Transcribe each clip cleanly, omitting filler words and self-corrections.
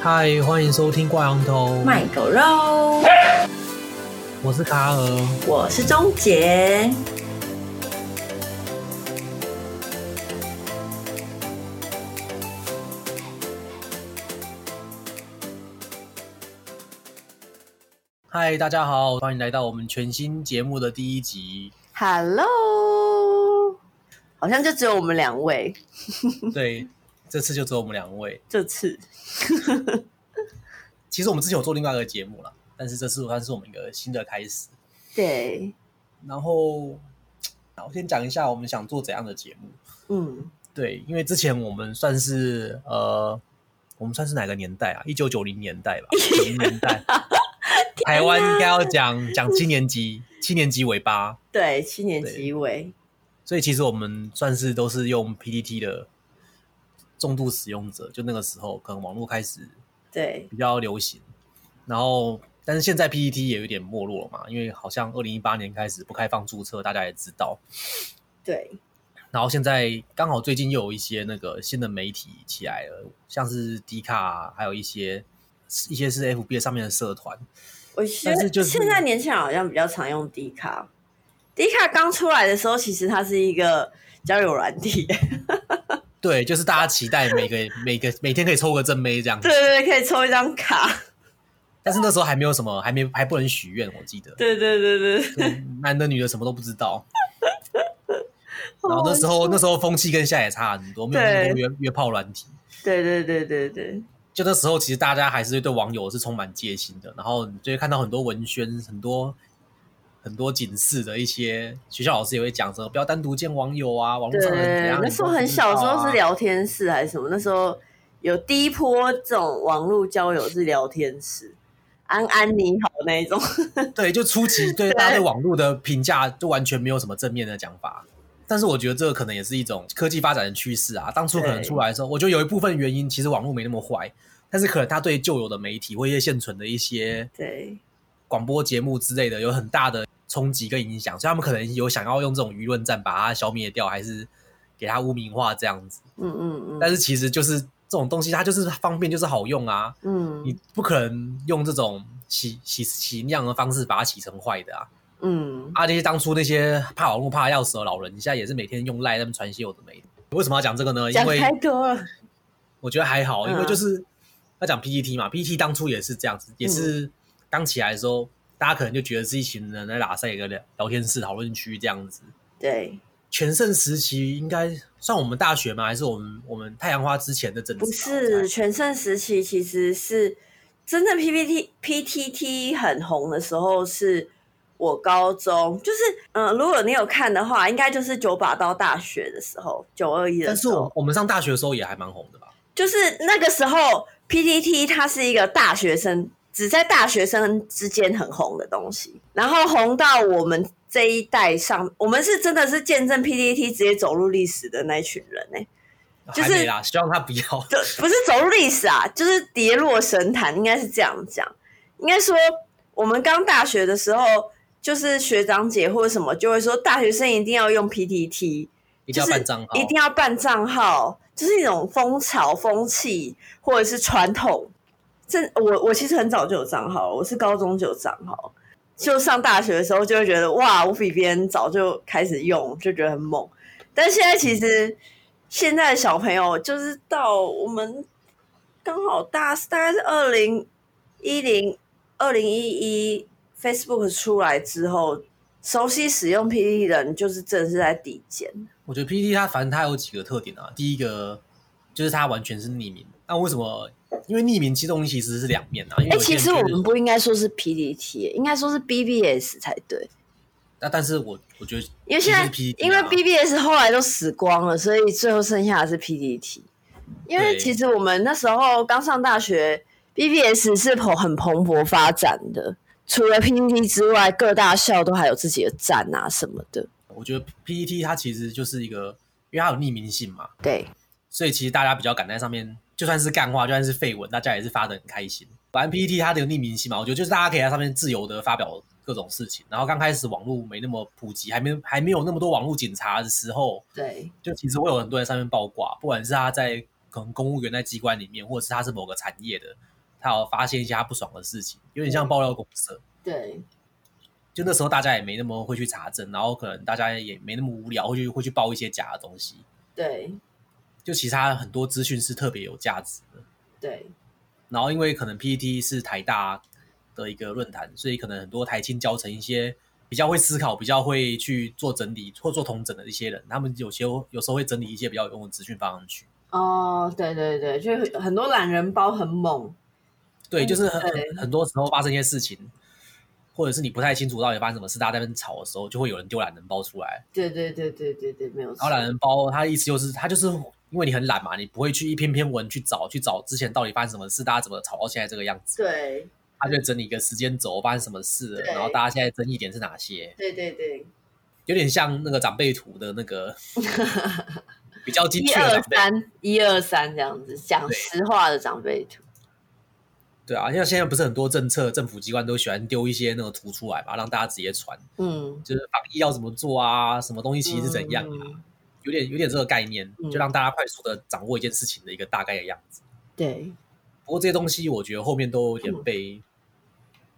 嗨，欢迎收听挂羊头卖狗肉，我是卡尔，我是钟杰。嗨，大家好，欢迎来到我们全新节目的第一集。Hello， 好像就只有我们两位。对，这次就只有我们两位。这次，其实我们之前有做另外一个节目啦，但是这次算是我们一个新的开始。对。然后，我先讲一下我们想做怎样的节目。嗯，对，因为之前我们算是哪个年代啊？1990年代吧，90年代。台湾应该要讲七年级尾巴，对，七年级尾，所以其实我们算是都是用 PTT 的重度使用者，就那个时候可能网络开始对比较流行，然后但是现在 PTT 也有点没落了嘛，因为好像2018年开始不开放注册，大家也知道，对，然后现在刚好最近又有一些那个新的媒体起来了，像是 Dcard， 还有一些是 FB 上面的社团。我觉得现在年轻人好像比较常用 Dcard 刚出来的时候，其实它是一个交友软体。对，就是大家期待每天可以抽个正妹这样子。对对对，可以抽一张卡。但是那时候还没有什么，还不能许愿，我记得。对对对对对，男的女的什么都不知道。然后那时候风气跟现在也差很多，没有那么多约炮软体。对对对对对。就那时候，其实大家还是对网友是充满戒心的，然后你就会看到很多文宣、很多警示的一些学校老师也会讲说，不要单独见网友啊，网络上很怎样。那时候很小时候是聊天室还是什么？那时候有第一波这种网络交友是聊天室，安安你好那一种。对，就初期对大家对网络的评价就完全没有什么正面的讲法。但是我觉得这个可能也是一种科技发展的趋势啊。当初可能出来的时候，我觉得有一部分原因其实网络没那么坏，但是可能他对旧有的媒体或一些现存的一些广播节目之类的有很大的冲击跟影响，所以他们可能有想要用这种舆论战把它消灭掉，还是给它污名化这样子。嗯嗯嗯。但是其实就是这种东西，它就是方便，就是好用啊。嗯。你不可能用这种洗酿的方式把它洗成坏的啊。嗯，那些当初那些怕网络怕要死的老人，现在也是每天用Line他们传些有的没的。为什么要讲这个呢？因为太多了。我觉得还好，因为就是要讲 PTT 嘛 ，PTT 当初也是这样子，也是刚起来的时候，大家可能就觉得是一群人在拉塞一个聊天室、讨论区这样子。对，全盛时期应该算我们大学吗？还是我们太阳花之前的整？不是，全盛时期其实是真正 PTT 很红的时候是。我高中就是，如果你有看的话，应该就是九把刀大学的时候，921的时候。但是我们上大学的时候也还蛮红的吧？就是那个时候 ，PTT 它是一个大学生，只在大学生之间很红的东西，然后红到我们这一代上，我们是真的是见证 PTT 直接走入历史的那一群人哎、欸。就是还没啦，希望他不要，不是走入历史啊，就是跌落神坛，应该是这样讲。应该说，我们刚大学的时候。就是学长姐或者什么就会说，大学生一定要用 PTT， 一定要办账号，就是一定要办账号，就是一种风潮、风气或者是传统。我其实很早就有账号，我是高中就有账号，就上大学的时候就会觉得哇，我比别人早就开始用，就觉得很猛。但现在其实现在的小朋友，就是到我们刚好大概是2011。Facebook 出来之后，熟悉使用 PTT 的人就是真的是在底尖。我觉得 PTT 它反正它有几个特点啊，第一个就是它完全是匿名。那、为什么？因为匿名这东西其实是两面啊。其实我们不应该说是 PTT， 应该说是 BBS 才对。但是我觉得、啊，因为现在因为 BBS 后来都死光了，所以最后剩下的是 PTT。因为其实我们那时候刚上大学 ，BBS 是很蓬勃发展的。除了 PTT 之外，各大校都还有自己的站啊什么的。我觉得 PTT 它其实就是一个，因为它有匿名性嘛，对，所以其实大家比较敢在上面，就算是干话，就算是废文，大家也是发得很开心。反正 PTT 它的匿名性嘛，我觉得就是大家可以在上面自由的发表各种事情。然后刚开始网络没那么普及，还没有那么多网络警察的时候，对，就其实会有很多人在上面爆挂，不管是他在可能公务员在机关里面，或者是他是某个产业的，他有发现一些他不爽的事情，有点像爆料公社。对，就那时候大家也没那么会去查证，然后可能大家也没那么无聊，会去爆一些假的东西。对，就其实他很多资讯是特别有价值的。对，然后因为可能 PTT 是台大的一个论坛，所以可能很多台青教程一些比较会思考、比较会去做整理或做统整的一些人，他们有时候会整理一些比较有用的资讯放上去。哦，对对对，就很多懒人包很猛。对，就是很多时候发生一些事情，或者是你不太清楚到底发生什么事，大家在那边吵的时候，就会有人丢懒人包出来。对对对对对对，没有错。然后懒人包，它的意思就是，它就是因为你很懒嘛，你不会去一篇篇文去找之前到底发生什么事，大家怎么吵到现在这个样子。对。他就整理一个时间轴，发生什么事了，然后大家现在争议点是哪些？对对对，有点像那个长辈图的那个比较精确的长辈123这样子，讲实话的长辈图。对啊，因为现在不是很多政策，政府机关都喜欢丢一些那种图出来嘛，让大家直接传。嗯，就是防疫要怎么做啊，什么东西其实是怎样啊，有点这个概念，就让大家快速的掌握一件事情的一个大概的样子。对，不过这些东西我觉得后面都有点被。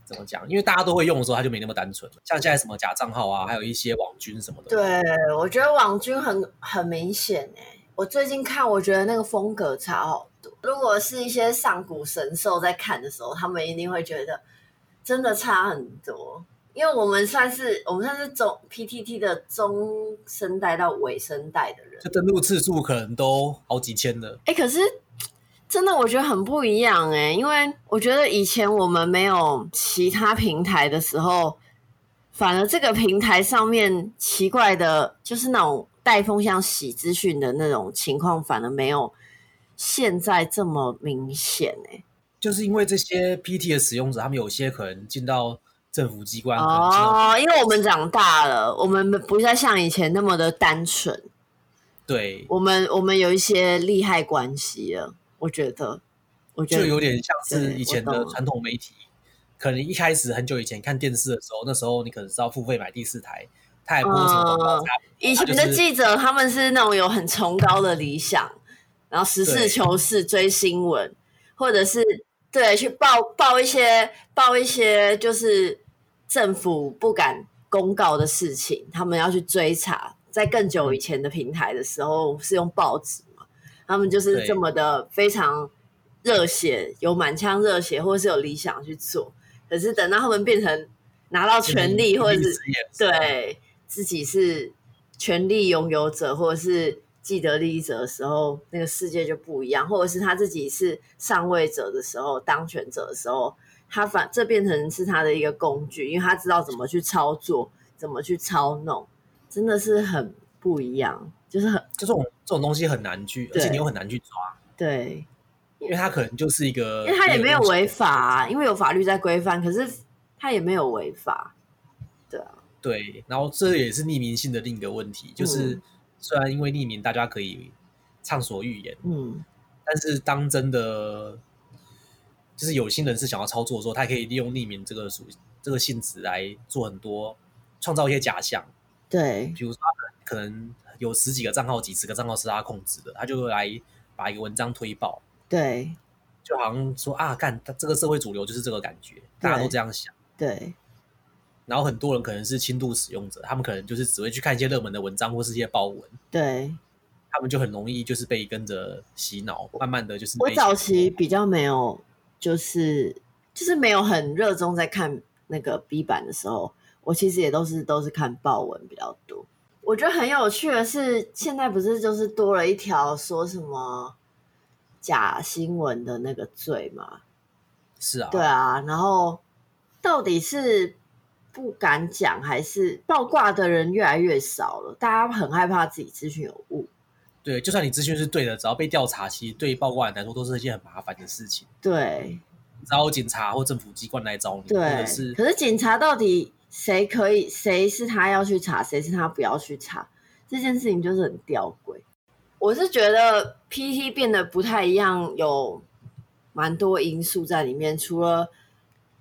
怎么讲？因为大家都会用的时候，它就没那么单纯了。像现在什么假账号啊，还有一些网军什么的。对，我觉得网军很明显欸。我最近看，我觉得那个风格差好多。如果是一些上古神兽在看的时候，他们一定会觉得真的差很多。因为我们算是中 PTT 的中生代到尾生代的人，就登录次数可能都好几千了。欸，可是。真的我觉得很不一样欸，因为我觉得以前我们没有其他平台的时候，反而这个平台上面奇怪的就是那种带风向洗资讯的那种情况反而没有现在这么明显欸。就是因为这些 PT 的使用者，他们有些可能进到政府机关哦，因为我们长大了，我们不再像以前那么的单纯。对，我们有一些利害关系了。我觉得就有点像是以前的传统媒体，可能一开始很久以前看电视的时候，那时候你可能是要付费买第四台，他还播什么广告。以前的记者他们是那种有很崇高的理想，然后实事求是追新闻，或者是对去报一些就是政府不敢公告的事情，他们要去追查。在更久以前的平台的时候是用报纸。他们就是这么的非常热血，有满腔热血，或者是有理想去做。可是等到他们变成拿到权力，或者是对自己是权力拥有者，或者是既得利益者的时候，那个世界就不一样。或者是他自己是上位者的时候，当权者的时候，他这变成是他的一个工具，因为他知道怎么去操作，怎么去操弄，真的是很不一样。这种东西很难去，而且你又很难去抓。对，因为他可能就是一个，因为他也没有违法啊，因为有法律在规范，可是他也没有违法。对啊，对，然后这也是匿名性的另一个问题，就是虽然因为匿名大家可以畅所欲言，但是当真的就是有心人士想要操作的时候，他可以利用匿名这个性质来做很多创造一些假象。对，比如说他可能有十几个账号、几十个账号是他控制的，他就来把一个文章推爆。对，就好像说啊，干，这个社会主流就是这个感觉，大家都这样想。对。然后很多人可能是轻度使用者，他们可能就是只会去看一些热门的文章或是一些爆文。对。他们就很容易就是被跟着洗脑，慢慢的就是。我早期比较没有，就是没有很热衷在看那个 B 版的时候，我其实也都是看爆文比较多。我觉得很有趣的是，现在不是就是多了一条说什么假新闻的那个罪吗？是啊，对啊。然后到底是不敢讲，还是爆挂的人越来越少了？大家很害怕自己资讯有误。对，就算你资讯是对的，只要被调查，其实对爆挂人来说都是一件很麻烦的事情。对，只要警察或政府机关来找你，对，或者是可是警察到底？谁是他要去查，谁是他不要去查，这件事情就是很吊诡。我是觉得 PT 变得不太一样，有蛮多因素在里面，除了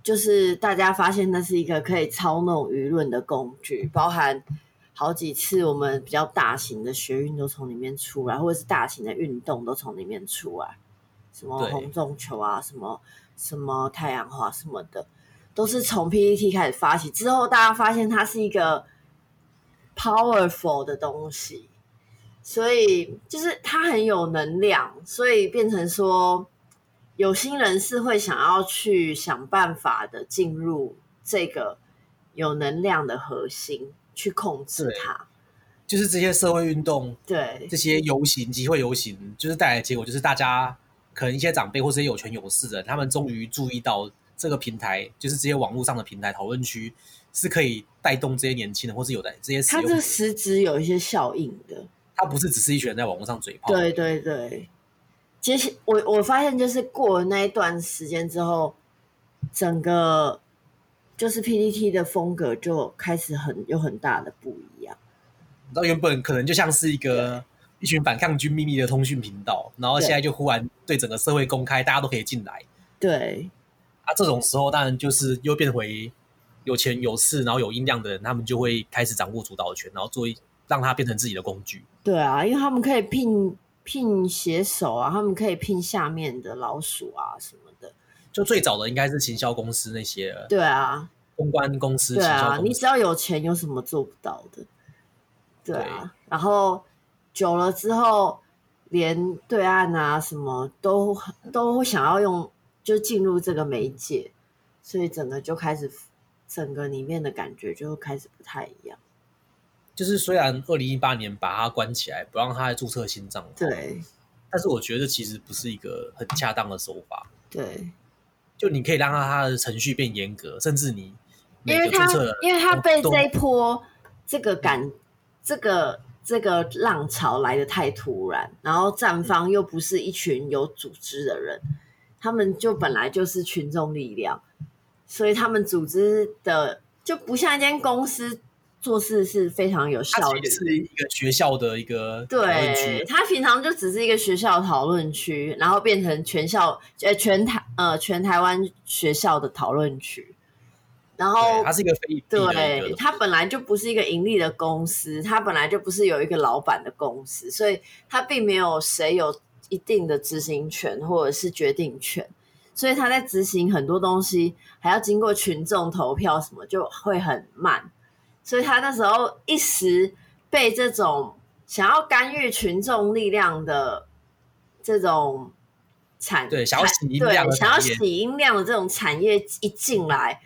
就是大家发现那是一个可以操弄舆论的工具，包含好几次我们比较大型的学运都从里面出来，或者是大型的运动都从里面出来，什么红中球啊，什么太阳花什么的，都是从 PTT 开始发起，之后大家发现它是一个 powerful 的东西，所以就是它很有能量，所以变成说有心人是会想要去想办法的进入这个有能量的核心去控制它，就是这些社会运动，对这些游行、集会游行，就是带来的结果就是大家可能一些长辈或是有权有势的，他们终于注意到这个平台，就是这些网络上的平台讨论区是可以带动这些年轻人或是有的这些使用者，它这实质有一些效应的。他不是只是一群人在网络上嘴炮。对对对，其实我发现就是过了那一段时间之后，整个就是 PTT 的风格就开始有很大的不一样。你知道原本可能就像是一群反抗军秘密的通讯频道，然后现在就忽然对整个社会公开，大家都可以进来。对。啊，这种时候当然就是又变回有钱有势，然后有音量的人，他们就会开始掌握主导权，然后让它变成自己的工具。对啊，因为他们可以聘写手啊，他们可以聘下面的老鼠啊什么的。就最早的应该是行销公司那些。对啊，公关公司。对啊，你只要有钱，有什么做不到的？对啊，对，然后久了之后，连对岸啊什么都想要用，就进入这个媒介，所以整个就开始，整个里面的感觉就开始不太一样。就是虽然2018年把它关起来，不让它注册新账号，对，但是我觉得其实不是一个很恰当的手法。对，就你可以让它的程序变严格，甚至你每个注册人因为它被这一波这个浪潮来得太突然，然后站方又不是一群有组织的人，他们就本来就是群众力量，所以他们组织的就不像一间公司。做事是非常有效率的，它是一个学校的一个讨论区，它平常就只是一个学校讨论区，然后变成全台湾学校的讨论区，然后它是一个非盈利的，对，它本来就不是一个盈利的公司，它本来就不是有一个老板的公司，所以它并没有谁有一定的执行权或者是决定权，所以它在执行很多东西还要经过群众投票什么，就会很慢。所以他那时候一时被这种想要干预群众力量的这种想要洗音量的这种产业一进来，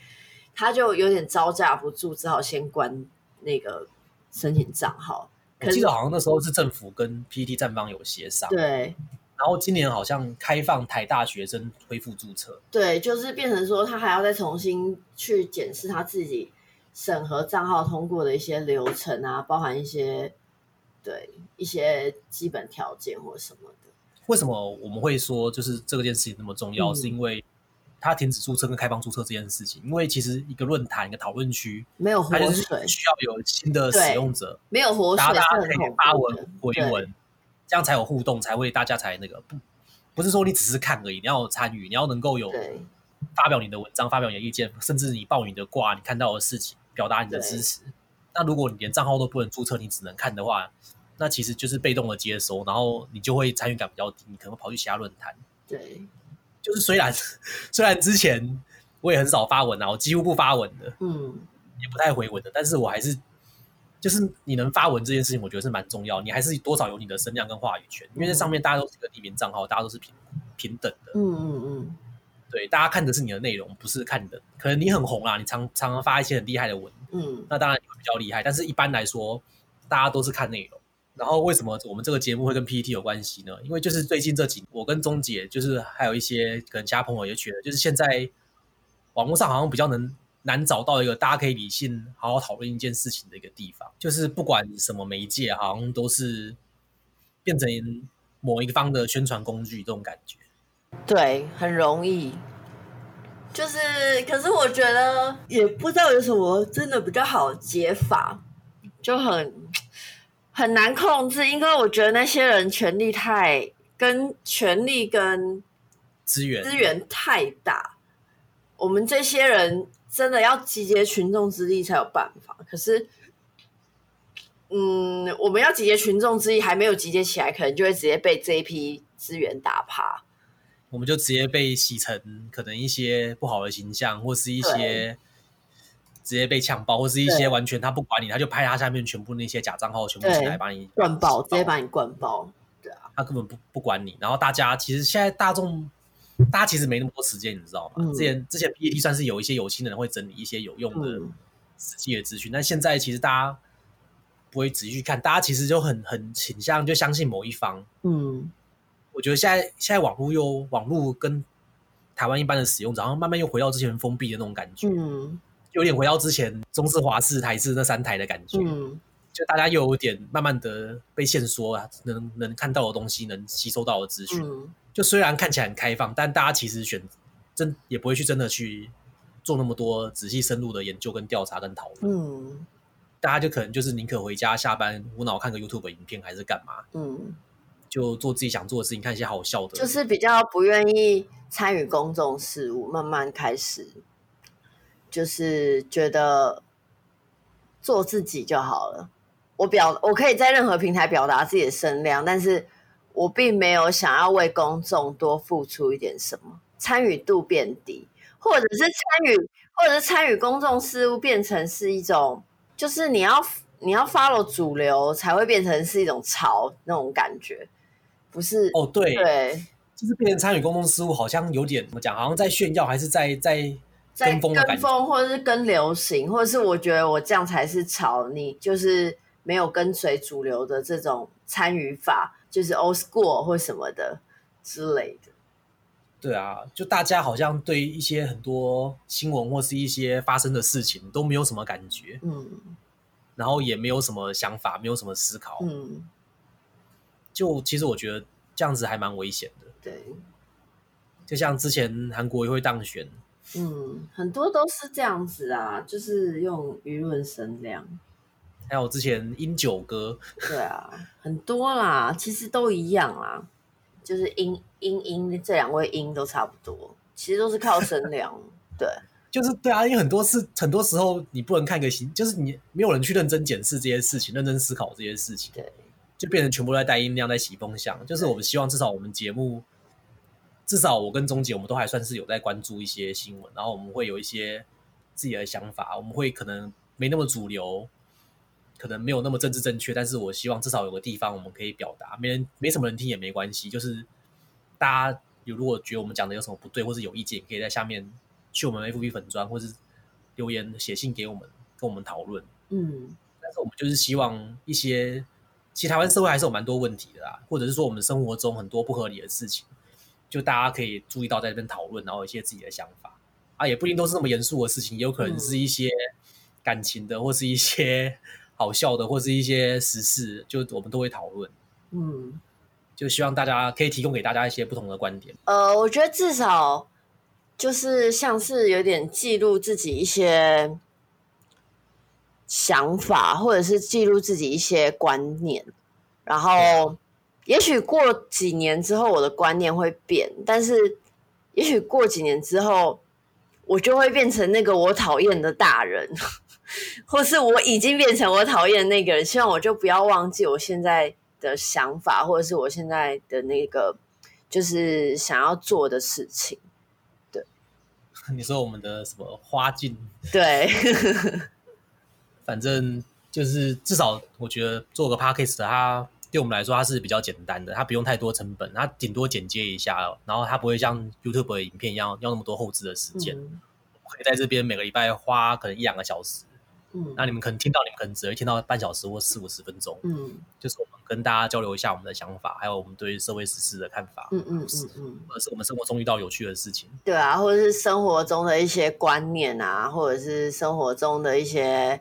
他就有点招架不住，只好先关那个申请账号。我记得好像那时候是政府跟 PTT 站方有协商，对。然后今年好像开放台大学生恢复注册，对，就是变成说他还要再重新去检视他自己审核账号通过的一些流程啊，包含一些对一些基本条件或什么的。为什么我们会说就是这件事情那么重要？是因为它停止注册跟开放注册这件事情，因为其实一个论坛、一个讨论区没有活水，需要有新的使用者，没有活水，大家可以发文回文，这样才有互动，才会大家才那个不是说你只是看而已，你要参与，你要能够有发表你的文章、发表你的意见，甚至你报你的卦，你看到的事情。表达你的支持，那如果你连账号都不能注册，你只能看的话，那其实就是被动的接收，然后你就会参与感比较低，你可能会跑去其他论坛。对，就是虽然之前我也很少发文啊，我几乎不发文的，也不太回文的，但是我还是就是你能发文这件事情，我觉得是蛮重要，你还是多少有你的声量跟话语权，因为在上面大家都是个匿名账号，大家都是平等的。对，大家看的是你的内容，不是看的。可能你很红啦，你常常发一些很厉害的文，那当然你会比较厉害。但是一般来说，大家都是看内容。然后为什么我们这个节目会跟 PTT 有关系呢？因为就是最近这几年，我跟钟姐，就是还有一些可能其他朋友也觉得，就是现在网络上好像比较难找到一个大家可以理性好好讨论一件事情的一个地方。就是不管什么媒介，好像都是变成某一方的宣传工具，这种感觉。对，很容易，就是，可是我觉得也不知道有什么真的比较好解法，就很难控制，因为我觉得那些人权力跟资源太大，我们这些人真的要集结群众之力才有办法，可是我们要集结群众之力还没有集结起来，可能就会直接被这一批资源打趴，我们就直接被洗成可能一些不好的形象，或是一些直接被呛爆，或是一些完全他不管你，他就拍他下面全部那些假账号全部起来把你灌爆，直接把你灌爆。对啊，他根本不管你。然后大家其实现在大家其实没那么多时间，你知道吗？之前 PTT 算是有一些有心人会整理一些有用的实际的资讯，但现在其实大家不会仔细去看，大家其实就很倾向就相信某一方。我觉得现在网络跟台湾一般的使用者，然后慢慢又回到之前封闭的那种感觉，有点回到之前中视、华视、台视那三台的感觉，就大家又有点慢慢的被限缩啊，能看到的东西，能吸收到的资讯，就虽然看起来很开放，但大家其实也不会去真的去做那么多仔细深入的研究、跟调查、跟讨论，大家就可能就是宁可回家下班无脑看个 YouTube 影片，还是干嘛，就做自己想做的事情，看一些好笑的，就是比较不愿意参与公众事务，慢慢开始就是觉得做自己就好了。我可以在任何平台表达自己的声量，但是我并没有想要为公众多付出一点什么，参与度变低，或者是参与公众事务变成是一种，就是你要 follow 主流才会变成是一种潮那种感觉。不是哦，对，就是变成参与公众事务，好像有点怎么讲，好像在炫耀，还是在跟风的感觉，跟风或者是跟流行，或者是我觉得我这样才是潮，你就是没有跟随主流的这种参与法，就是 old school 或什么的之类的。对啊，就大家好像对一些很多新闻或是一些发生的事情都没有什么感觉，然后也没有什么想法，没有什么思考，就其实我觉得这样子还蛮危险的。对，就像之前韩国也会当选，很多都是这样子啊，就是用舆论声量。还有之前英九哥，对啊，很多啦，其实都一样啦，就是英这两位英都差不多，其实都是靠声量，对。就是对啊，因为很多时候你不能看个形，就是你没有人去认真检视这些事情，认真思考这些事情，对，就变成全部都在带音量，在洗风向。就是我们希望至少我们节目，至少我跟钟姐我们都还算是有在关注一些新闻，然后我们会有一些自己的想法，我们会可能没那么主流，可能没有那么政治正确，但是我希望至少有个地方我们可以表达，没什么人听也没关系，就是大家如果觉得我们讲的有什么不对或是有意见，可以在下面去我们 FB 粉专或是留言写信给我们，跟我们讨论。但是我们就是希望一些，其实台湾社会还是有蛮多问题的啦，或者是说我们生活中很多不合理的事情，就大家可以注意到在这边讨论，然后有一些自己的想法啊，也不一定都是那么严肃的事情，也有可能是一些感情的，或是一些好笑的，或是一些时事，就我们都会讨论。就希望大家可以提供给大家一些不同的观点。我觉得至少就是像是有点记录自己一些想法，或者是记录自己一些观念，然后也许过几年之后我的观念会变，但是也许过几年之后我就会变成那个我讨厌的大人，或是我已经变成我讨厌的那个人，希望我就不要忘记我现在的想法，或者是我现在的那个就是想要做的事情。你说我们的什么花镜？对，反正就是至少我觉得做个 podcast， 它对我们来说它是比较简单的，它不用太多成本，它顶多剪接一下，然后它不会像 YouTube 的影片一样要那么多后置的时间。我可以在这边每个礼拜花可能1-2个小时，那你们可能听到，你们可能只会听到半小时或40-50分钟，就是我们跟大家交流一下我们的想法，还有我们对社会时事的看法，或者是我们生活中遇到有趣的事情，对啊，或者是生活中的一些观念啊，或者是生活中的一些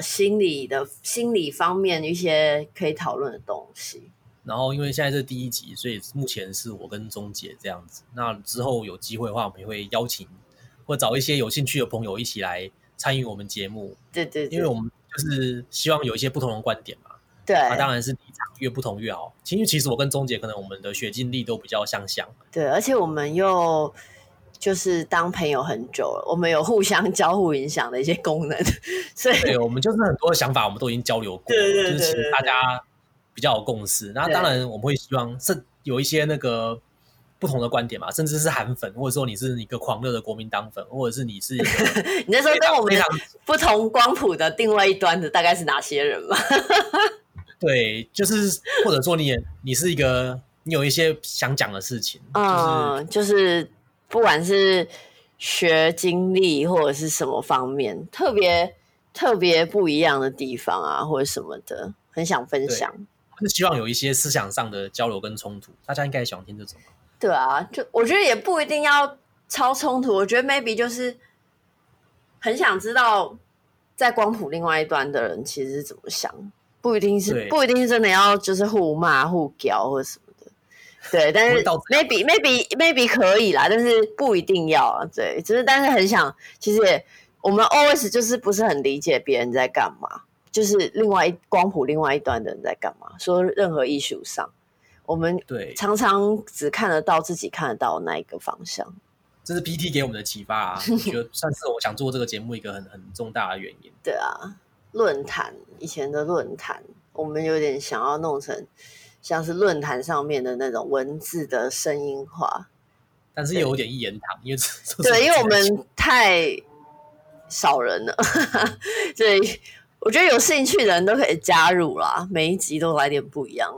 心理方面一些可以讨论的东西。然后因为现在是第一集，所以目前是我跟钟姐这样子，那之后有机会的话，我们也会邀请或找一些有兴趣的朋友一起来参与我们节目。对，因为我们就是希望有一些不同的观点嘛。对，当然是立场越不同越好。其实我跟钟姐可能我们的学经历都比较相像。对，而且我们又就是当朋友很久了，我们有互相交互影响的一些功能，所以对，我们就是很多想法我们都已经交流过了，对对对对对，就是其实大家比较有共识，那当然我们会希望是有一些那个不同的观点嘛，甚至是韩粉，或者说你是一个狂热的国民党粉，或者是你是一个你那时候跟我们不同光谱的定位端的大概是哪些人嘛？对，就是或者说你是一个你有一些想讲的事情，嗯，就是不管是学经历或者是什么方面特别不一样的地方啊，或者什么的，很想分享，就是希望有一些思想上的交流跟冲突，大家应该也喜欢听这种。对啊，就我觉得也不一定要超冲突，我觉得 maybe 就是很想知道在光谱另外一端的人其实是怎么想，不一定是真的要就是互骂互屌或什么的，对，但是maybe 可以啦，但是不一定要啊，对，只是但是很想，其实也我们 always 就是不是很理解别人在干嘛，就是光谱另外一端的人在干嘛，说任何艺术上。我们常常只看得到自己看得到的那一个方向，这是 PT 给我们的启发啊！我觉得算是我想做这个节目一个 很重大的原因。对啊，论坛以前的论坛，我们有点想要弄成像是论坛上面的那种文字的声音化，但是有点一言堂，因为我们太少人了，所以我觉得有兴趣的人都可以加入啦，每一集都来点不一样。